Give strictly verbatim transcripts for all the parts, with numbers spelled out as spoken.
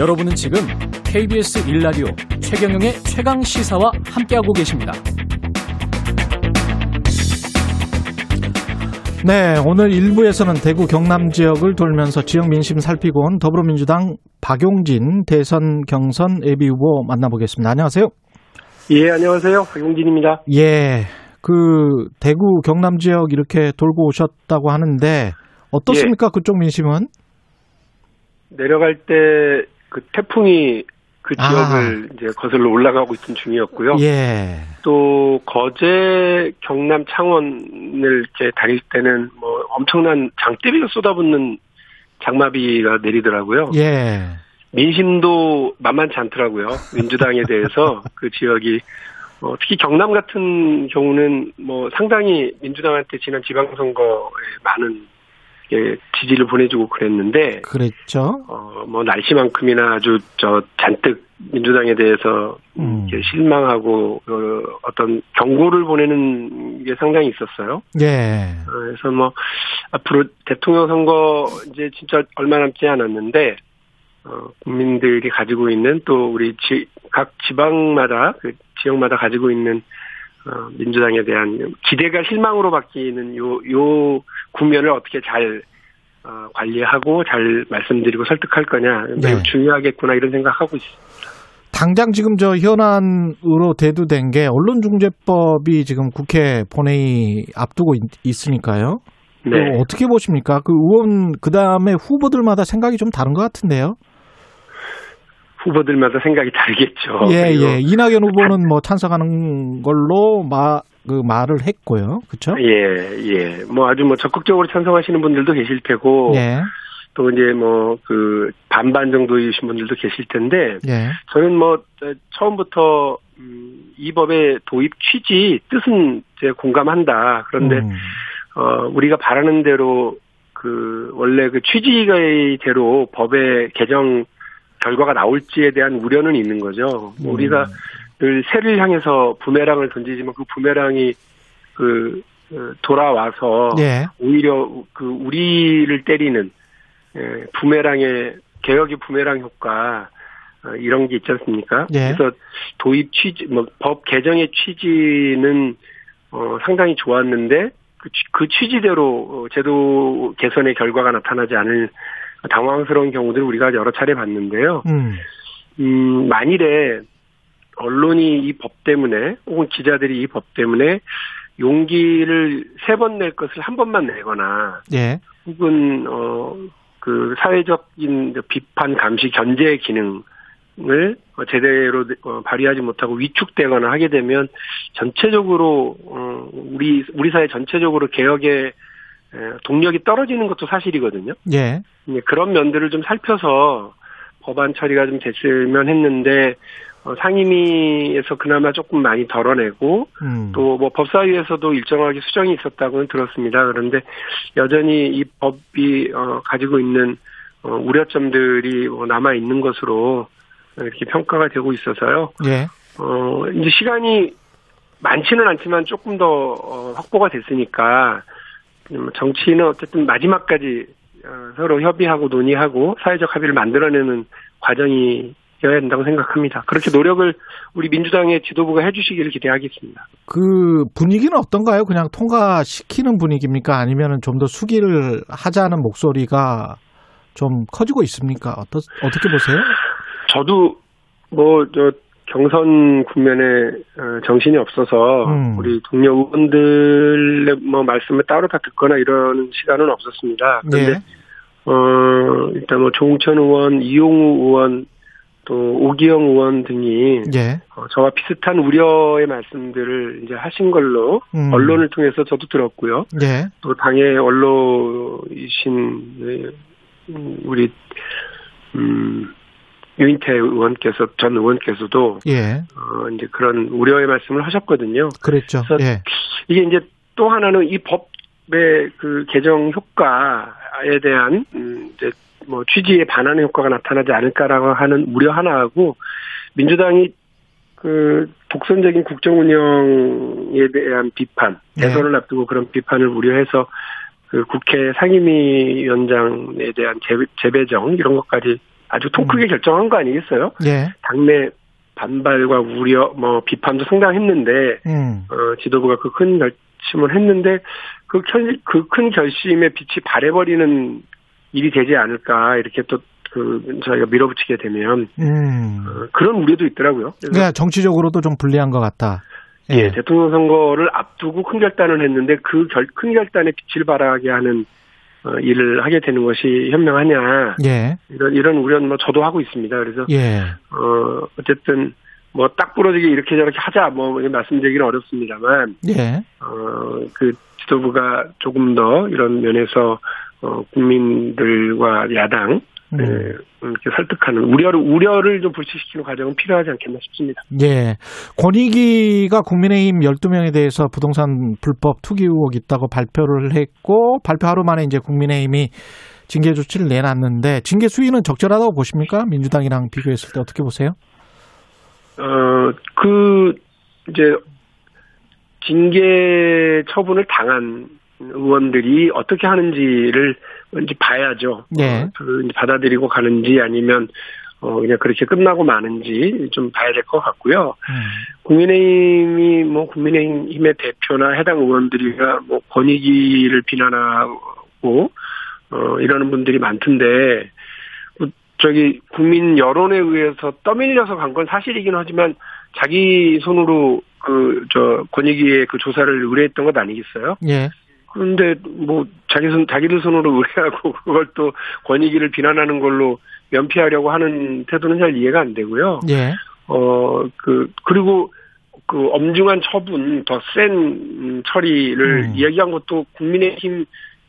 여러분은 지금 케이비에스 일 라디오 최경영의 최강시사와 함께하고 계십니다. 네, 오늘 일 부에서는 대구 경남 지역을 돌면서 지역 민심 살피고 온 더불어민주당 박용진 대선 경선 예비 후보 만나보겠습니다. 안녕하세요. 예, 안녕하세요. 박용진입니다. 예, 그 대구 경남 지역 이렇게 돌고 오셨다고 하는데 어떻습니까? 예. 그쪽 민심은? 내려갈 때 그 태풍이 그 지역을 아. 이제 거슬러 올라가고 있던 중이었고요. 예. 또 거제 경남 창원을 이렇게 다닐 때는 뭐 엄청난 장대비가 쏟아붓는 장마비가 내리더라고요. 예. 민심도 만만치 않더라고요. 민주당에 대해서 그 지역이 어, 특히 경남 같은 경우는 뭐 상당히 민주당한테 지난 지방선거에 많은 예, 지지를 보내주고 그랬는데. 그랬죠. 어, 뭐, 날씨만큼이나 아주, 저, 잔뜩 민주당에 대해서, 음. 실망하고, 그, 어떤 경고를 보내는 게 상당히 있었어요. 예. 그래서 뭐, 앞으로 대통령 선거, 이제 진짜 얼마 남지 않았는데, 어, 국민들이 가지고 있는 또 우리 지, 각 지방마다, 그 지역마다 가지고 있는 어, 민주당에 대한 기대가 실망으로 바뀌는 요, 요 국면을 어떻게 잘 어, 관리하고 잘 말씀드리고 설득할 거냐 매우 네. 중요하겠구나 이런 생각하고 있습니다. 당장 지금 저 현안으로 대두된 게 언론중재법이 지금 국회 본회의 앞두고 있, 있으니까요. 네. 어떻게 보십니까? 그 의원 그다음에 후보들마다 생각이 좀 다른 것 같은데요. 후보들마다 생각이 다르겠죠. 예, 예. 이낙연 후보는 뭐 찬성하는 걸로 마, 그 말을 했고요. 그쵸? 예, 예. 뭐 아주 뭐 적극적으로 찬성하시는 분들도 계실 테고. 예. 또 이제 뭐 그 반반 정도이신 분들도 계실 텐데. 예. 저는 뭐 처음부터 이 법의 도입 취지, 뜻은 이제 공감한다. 그런데, 음. 어, 우리가 바라는 대로 그 원래 그 취지대로 법의 개정 결과가 나올지에 대한 우려는 있는 거죠. 뭐 우리가 늘 새를 향해서 부메랑을 던지지만 그 부메랑이 그 돌아와서 예. 오히려 그 우리를 때리는 부메랑의 개혁의 부메랑 효과 이런 게 있지 않습니까? 예. 그래서 도입 취지, 뭐 법 개정의 취지는 어, 상당히 좋았는데 그, 그 취지대로 제도 개선의 결과가 나타나지 않을. 당황스러운 경우들을 우리가 여러 차례 봤는데요. 음. 음, 만일에 언론이 이 법 때문에 혹은 기자들이 이 법 때문에 용기를 세 번 낼 것을 한 번만 내거나 예. 혹은 어, 그 사회적인 비판, 감시, 견제의 기능을 제대로 발휘하지 못하고 위축되거나 하게 되면 전체적으로 어, 우리 우리 사회 전체적으로 개혁의 동력이 떨어지는 것도 사실이거든요. 예. 그런 면들을 좀 살펴서 법안 처리가 좀 됐으면 했는데 상임위에서 그나마 조금 많이 덜어내고 음. 또 뭐 법사위에서도 일정하게 수정이 있었다고는 들었습니다. 그런데 여전히 이 법이 가지고 있는 우려점들이 남아 있는 것으로 이렇게 평가가 되고 있어서요. 예. 어 이제 시간이 많지는 않지만 조금 더 확보가 됐으니까. 정치인은 어쨌든 마지막까지 서로 협의하고 논의하고 사회적 합의를 만들어내는 과정이어야 한다고 생각합니다. 그렇게 노력을 우리 민주당의 지도부가 해주시기를 기대하겠습니다. 그 분위기는 어떤가요? 그냥 통과시키는 분위기입니까? 아니면 좀 더 수기를 하자는 목소리가 좀 커지고 있습니까? 어떠, 어떻게 보세요? 저도 뭐 저 경선 국면에 정신이 없어서 음. 우리 동료 의원들의 뭐 말씀을 따로 다 듣거나 이런 시간은 없었습니다. 그런데 네. 어, 일단 뭐 종천 의원, 이용우 의원, 또 오기영 의원 등이 네. 어, 저와 비슷한 우려의 말씀들을 이제 하신 걸로 음. 언론을 통해서 저도 들었고요. 네. 또 당의 원로이신 우리 음. 유인태 의원께서 전 의원께서도 예. 어, 이제 그런 우려의 말씀을 하셨거든요. 그랬죠. 그래서 예. 이게 이제 또 하나는 이 법의 그 개정 효과에 대한 음, 이제 뭐 취지에 반하는 효과가 나타나지 않을까라고 하는 우려 하나하고 민주당이 그 독선적인 국정 운영에 대한 비판, 대선을 예. 앞두고 그런 비판을 우려해서 그 국회 상임위원장에 대한 재배정 이런 것까지. 아주 통 크게 음. 결정한 거 아니겠어요? 예. 당내 반발과 우려, 뭐 비판도 상당했는데 음. 어, 지도부가 그 큰 결심을 했는데 그 그 큰 결심의 빛이 발해버리는 일이 되지 않을까 이렇게 또 그 저희가 밀어붙이게 되면 음. 어, 그런 우려도 있더라고요. 그러니까 정치적으로도 좀 불리한 것 같다. 예, 예 대통령 선거를 앞두고 큰 결단을 했는데 그 큰 결단에 빛을 발하게 하는. 어, 일을 하게 되는 것이 현명하냐. 예. 이런, 이런 우려는 뭐 저도 하고 있습니다. 그래서. 예. 어, 어쨌든, 뭐 딱 부러지게 이렇게 저렇게 하자. 뭐, 말씀드리기는 어렵습니다만. 예. 어, 그 지도부가 조금 더 이런 면에서, 어, 국민들과 야당, 음. 에, 이렇게 설득하는 우려를, 우려를 좀 불식시키는 과정은 필요하지 않겠나 싶습니다. 예. 권익위가 국민의힘 열두 명에 대해서 부동산 불법 투기 의혹이 있다고 발표를 했고, 발표하루 만에 이제 국민의힘이 징계 조치를 내놨는데, 징계 수위는 적절하다고 보십니까? 민주당이랑 비교했을 때 어떻게 보세요? 어, 그, 이제, 징계 처분을 당한 의원들이 어떻게 하는지를 이제 봐야죠. 네. 그 받아들이고 가는지 아니면 어 그냥 그렇게 끝나고 마는지 좀 봐야 될 것 같고요. 네. 국민의힘이 뭐 국민의힘의 대표나 해당 의원들이가 뭐 권익위를 비난하고 어 이러는 분들이 많던데 저기 국민 여론에 의해서 떠밀려서 간 건 사실이긴 하지만 자기 손으로 그 저 권익위에 그 조사를 의뢰했던 것 아니겠어요? 네. 근데, 뭐, 자기 손, 자기들 손으로 의뢰하고, 그걸 또 권익위를 비난하는 걸로 면피하려고 하는 태도는 잘 이해가 안 되고요. 예. 어, 그, 그리고, 그, 엄중한 처분, 더 센 처리를 음. 이야기한 것도 국민의힘,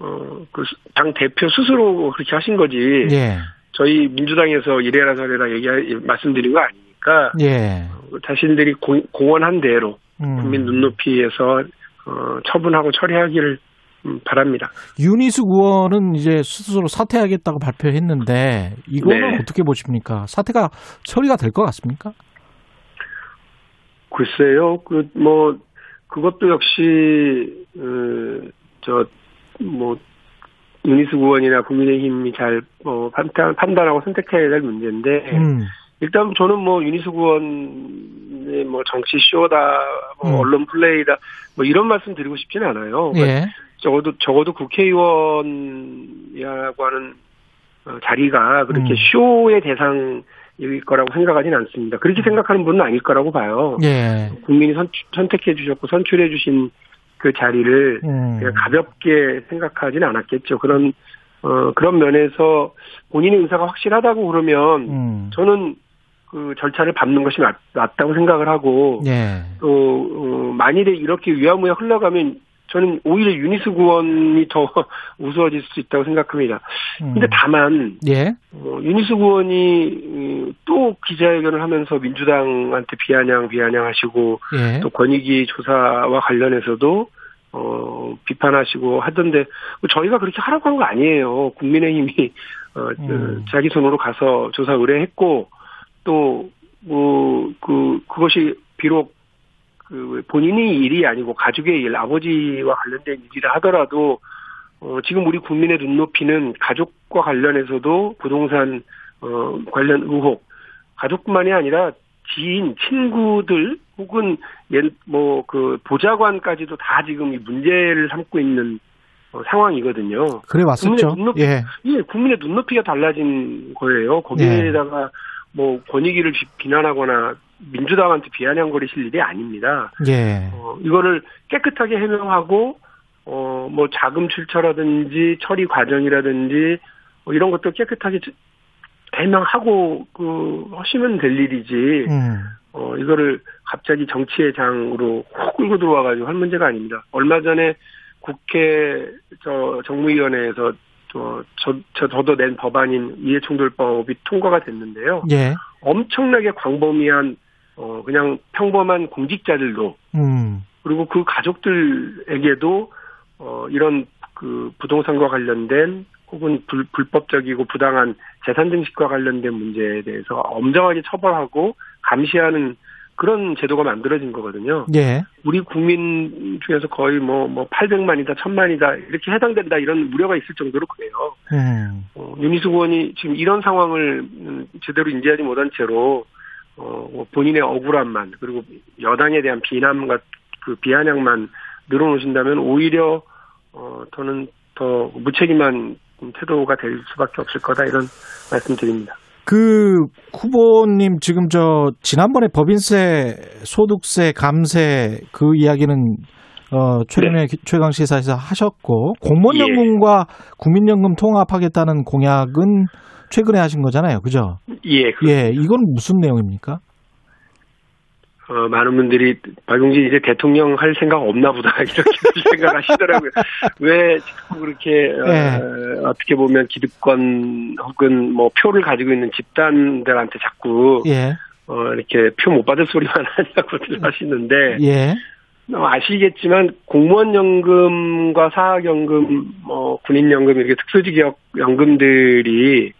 어, 그, 당 대표 스스로 그렇게 하신 거지. 예. 저희 민주당에서 이래라 저래라 얘기, 말씀드린 거 아니니까. 예. 자신들이 공, 공언한 대로, 음. 국민 눈높이에서 어, 처분하고 처리하기를 바랍니다. 윤희숙 의원은 이제 스스로 사퇴하겠다고 발표했는데 이거는 네. 어떻게 보십니까? 사퇴가 처리가 될 것 같습니까? 글쎄요, 그 뭐 그것도 역시 어, 저 뭐 윤희숙 의원이나 국민의힘이 잘 뭐 판단 판단하고 선택해야 될 문제인데. 음. 일단 저는 뭐 윤희숙 의원의 뭐 정치 쇼다, 뭐 음. 언론 플레이다, 뭐 이런 말씀 드리고 싶진 않아요. 그러니까 예. 적어도 적어도 국회의원이라고 하는 자리가 그렇게 음. 쇼의 대상일 거라고 생각하진 않습니다. 그렇게 생각하는 분은 아닐 거라고 봐요. 예. 국민이 선, 선택해 주셨고 선출해 주신 그 자리를 음. 그냥 가볍게 생각하진 않았겠죠. 그런 어 그런 면에서 본인의 의사가 확실하다고 그러면 음. 저는. 그 절차를 밟는 것이 맞, 맞다고 생각을 하고 예. 또 어, 만일에 이렇게 위아무에 흘러가면 저는 오히려 윤희숙 의원이 더 우스워질 수 있다고 생각합니다. 그런데 음. 다만 예. 어, 윤희숙 의원이 또 기자회견을 하면서 민주당한테 비아냥 비아냥하시고 예. 또 권익위 조사와 관련해서도 어, 비판하시고 하던데 저희가 그렇게 하라고 한 거 아니에요. 국민의힘이 어, 음. 자기 손으로 가서 조사 의뢰했고. 또, 뭐, 그, 그것이 비록, 그, 본인이 일이 아니고 가족의 일, 아버지와 관련된 일이라 하더라도, 어, 지금 우리 국민의 눈높이는 가족과 관련해서도 부동산, 어, 관련 의혹, 가족뿐만이 아니라 지인, 친구들, 혹은, 예, 뭐, 그, 보좌관까지도 다 지금 이 문제를 삼고 있는 어, 상황이거든요. 그래, 맞습니다. 국민의 눈높이, 예. 예, 국민의 눈높이가 달라진 거예요. 거기에다가, 예. 뭐 권익위를 비난하거나 민주당한테 비아냥거리실 일이 아닙니다. 예. 어, 이거를 깨끗하게 해명하고 어, 뭐 자금 출처라든지 처리 과정이라든지 뭐 이런 것도 깨끗하게 해명하고 그 하시면 될 일이지. 음. 어, 이거를 갑자기 정치의 장으로 확 끌고 들어와가지고 할 문제가 아닙니다. 얼마 전에 국회 저 정무위원회에서 어, 저, 저, 저도 낸 법안인 이해충돌법이 통과가 됐는데요. 예. 엄청나게 광범위한, 어, 그냥 평범한 공직자들도, 음. 그리고 그 가족들에게도, 어, 이런 그 부동산과 관련된 혹은 불, 불법적이고 부당한 재산 증식과 관련된 문제에 대해서 엄정하게 처벌하고 감시하는 그런 제도가 만들어진 거거든요. 예. 우리 국민 중에서 거의 뭐, 뭐, 팔백만이다, 천만이다, 이렇게 해당된다, 이런 우려가 있을 정도로 그래요. 예. 어, 윤희숙 의원이 지금 이런 상황을 제대로 인지하지 못한 채로, 어, 본인의 억울함만, 그리고 여당에 대한 비난과 그 비아냥만 늘어놓으신다면 오히려, 어, 저는 더 무책임한 태도가 될 수밖에 없을 거다, 이런 말씀 드립니다. 그 후보님 지금 저 지난번에 법인세, 소득세, 감세 그 이야기는 어 최근에 네. 최강시사에서 하셨고 공무원연금과 예. 국민연금 통합하겠다는 공약은 최근에 하신 거잖아요, 그죠? 예. 그렇습니다. 예, 이건 무슨 내용입니까? 어, 많은 분들이 박용진 이제 대통령 할 생각 없나 보다 이렇게 생각하시더라고요. 왜 자꾸 그렇게 네. 어, 어떻게 보면 기득권 혹은 뭐 표를 가지고 있는 집단들한테 자꾸 예. 어, 이렇게 표 못 받을 소리만 하냐고들 하시는데 예. 어, 아시겠지만 공무원연금과 사학연금, 뭐 군인연금 이렇게 특수직역 연금들이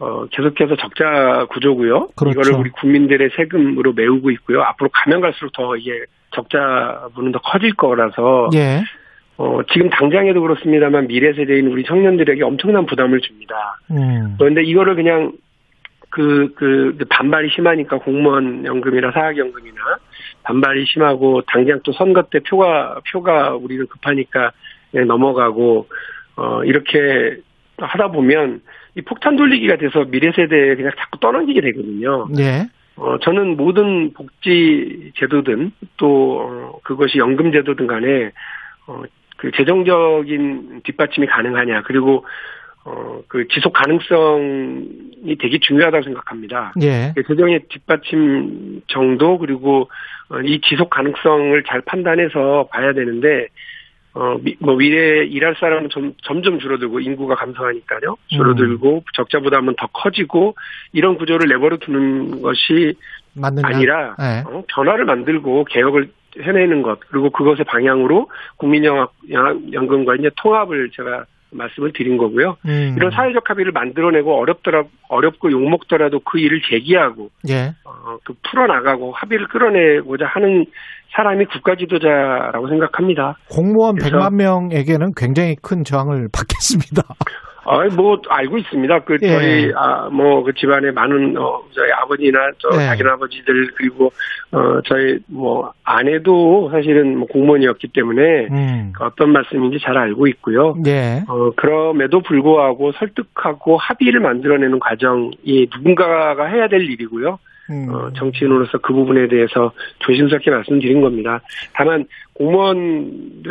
어, 계속해서 적자 구조고요. 그렇죠. 이거를 우리 국민들의 세금으로 메우고 있고요. 앞으로 가면 갈수록 더 이게 적자분은 더 커질 거라서 예. 어, 지금 당장에도 그렇습니다만 미래 세대인 우리 청년들에게 엄청난 부담을 줍니다. 음. 그런데 이거를 그냥 그, 그 반발이 심하니까 공무원 연금이나 사학연금이나 반발이 심하고 당장 또 선거 때 표가 표가 우리는 급하니까 넘어가고 어, 이렇게 하다 보면 이 폭탄 돌리기가 돼서 미래 세대에 그냥 자꾸 떠넘기게 되거든요. 네. 어, 저는 모든 복지 제도든 또 어, 그것이 연금 제도든 간에 어, 그 재정적인 뒷받침이 가능하냐 그리고 어, 그 지속 가능성이 되게 중요하다고 생각합니다. 네. 그 재정의 뒷받침 정도 그리고 어, 이 지속 가능성을 잘 판단해서 봐야 되는데. 어, 미, 뭐, 미래에 일할 사람은 점, 점점 줄어들고, 인구가 감소하니까요. 줄어들고, 음. 적자 부담은 더 커지고, 이런 구조를 내버려 두는 것이 맞느냐? 아니라, 네. 어, 변화를 만들고, 개혁을 해내는 것, 그리고 그것의 방향으로 국민연금과 이제 통합을 제가 말씀을 드린 거고요. 음. 이런 사회적 합의를 만들어내고, 어렵더라, 어렵고 욕먹더라도 그 일을 제기하고, 예. 어, 그 풀어나가고, 합의를 끌어내고자 하는 사람이 국가 지도자라고 생각합니다. 공무원 백만 명에게는 굉장히 큰 저항을 받겠습니다. 아, 뭐, 알고 있습니다. 그, 예. 저희, 아, 뭐, 그 집안에 많은, 어, 저희 아버지나, 저, 예. 자기 아버지들, 그리고, 어, 저희, 뭐, 아내도 사실은 뭐 공무원이었기 때문에, 음. 어떤 말씀인지 잘 알고 있고요. 예. 어, 그럼에도 불구하고 설득하고 합의를 만들어내는 과정이 누군가가 해야 될 일이고요. 음. 어, 정치인으로서 그 부분에 대해서 조심스럽게 말씀드린 겁니다. 다만 공무원들에게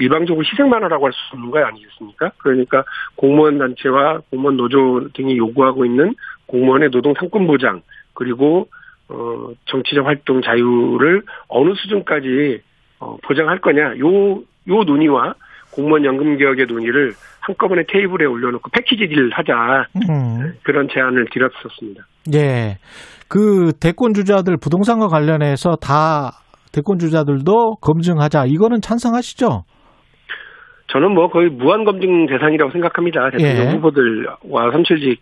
일방적으로 희생만 하라고 할 수 없는 거 아니겠습니까? 그러니까 공무원 단체와 공무원 노조 등이 요구하고 있는 공무원의 노동 상권 보장 그리고 어, 정치적 활동 자유를 어느 수준까지 어, 보장할 거냐 요, 요 논의와 공무원 연금 개혁의 논의를 한꺼번에 테이블에 올려놓고 패키지 딜을 하자 음. 그런 제안을 드렸었습니다. 예, 그 대권 주자들 부동산과 관련해서 다 대권 주자들도 검증하자 이거는 찬성하시죠? 저는 뭐 거의 무한 검증 대상이라고 생각합니다. 대통령 예. 후보들과 삼출직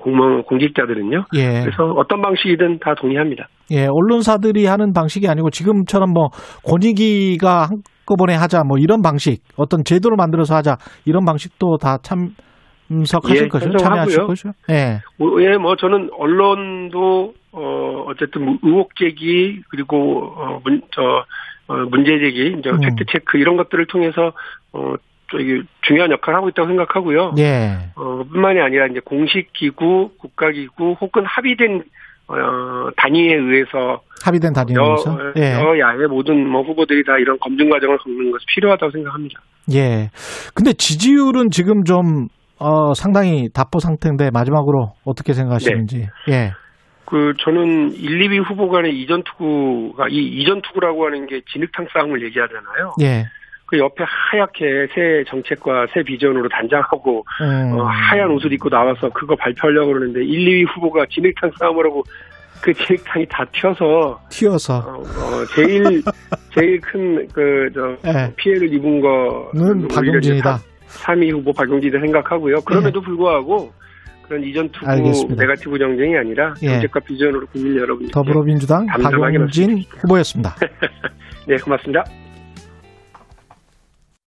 공무원 공직자들은요. 예. 그래서 어떤 방식이든 다 동의합니다. 예, 언론사들이 하는 방식이 아니고 지금처럼 뭐 권익위가 한꺼번에 하자 뭐 이런 방식, 어떤 제도를 만들어서 하자 이런 방식도 다 참. 참석하실 예, 거죠? 참여하실 거죠? 예. 예, 뭐 저는 언론도 어 어쨌든 의혹 제기 그리고 어 문 저 어 문제 제기, 이제 음. 팩트 체크 이런 것들을 통해서 어 저기 중요한 역할을 하고 있다고 생각하고요. 예. 어 뿐만이 아니라 이제 공식 기구, 국가 기구 혹은 합의된 어 단위에 의해서 합의된 단위에 의해서 여, 예. 여야의 모든 뭐 후보들이 다 이런 검증 과정을 거치는 것이 필요하다고 생각합니다. 예. 근데 지지율은 지금 좀 어, 상당히 답보 상태인데 마지막으로 어떻게 생각하시는지. 네. 예. 그 저는 일, 이 위 후보 간의 이전 투구가 이 이전 투구라고 하는 게 진흙탕 싸움을 얘기하잖아요. 예. 그 옆에 하얗게 새 정책과 새 비전으로 단장하고 음. 어, 하얀 옷을 입고 나와서 그거 발표하려고 그러는데 일, 이 위 후보가 진흙탕 싸움을 하고 그 진흙탕이 다 튀어서 튀어서 어, 어, 제일 제일 큰 그 저 예. 피해를 입은 거는 박용진이다. 삼 위 후보 박용진을 생각하고요. 그럼에도 네. 불구하고 어떤 이전 투구 알겠습니다. 네거티브 정쟁이 아니라 정책과 예. 비전으로 국민 여러분께 더불어민주당 박용진 후보였습니다. 네, 고맙습니다.